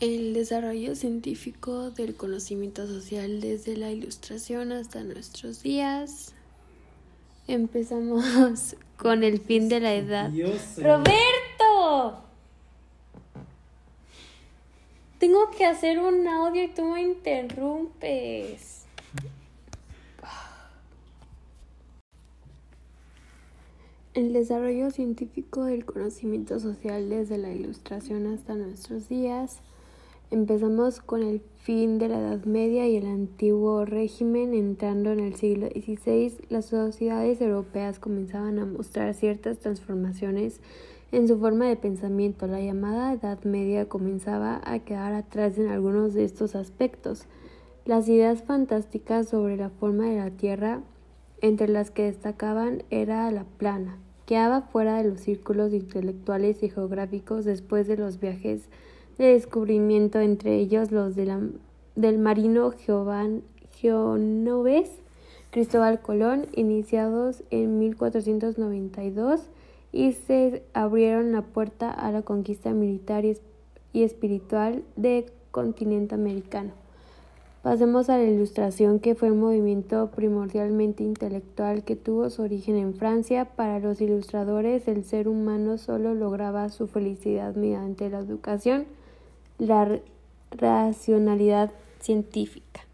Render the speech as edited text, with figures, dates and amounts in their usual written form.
El desarrollo científico del conocimiento social desde la Ilustración hasta nuestros días. Empezamos con el fin de la edad. Dios, ¡Roberto! Tengo que hacer un audio y tú me interrumpes. El desarrollo científico del conocimiento social desde la Ilustración hasta nuestros días. Empezamos con el fin de la Edad Media y el antiguo régimen. Entrando en el siglo XVI, las sociedades europeas comenzaban a mostrar ciertas transformaciones en su forma de pensamiento. La llamada Edad Media comenzaba a quedar atrás en algunos de estos aspectos. Las ideas fantásticas sobre la forma de la Tierra, entre las que destacaban, era la plana. Quedaba fuera de los círculos intelectuales y geográficos después de los viajes de descubrimiento, entre ellos los de del marino Giovanni Gionovés, Cristóbal Colón, iniciados en 1492, y se abrieron la puerta a la conquista militar y espiritual del continente americano. Pasemos a la Ilustración, que fue un movimiento primordialmente intelectual que tuvo su origen en Francia. Para los ilustradores, el ser humano solo lograba su felicidad mediante la educación, la racionalidad científica.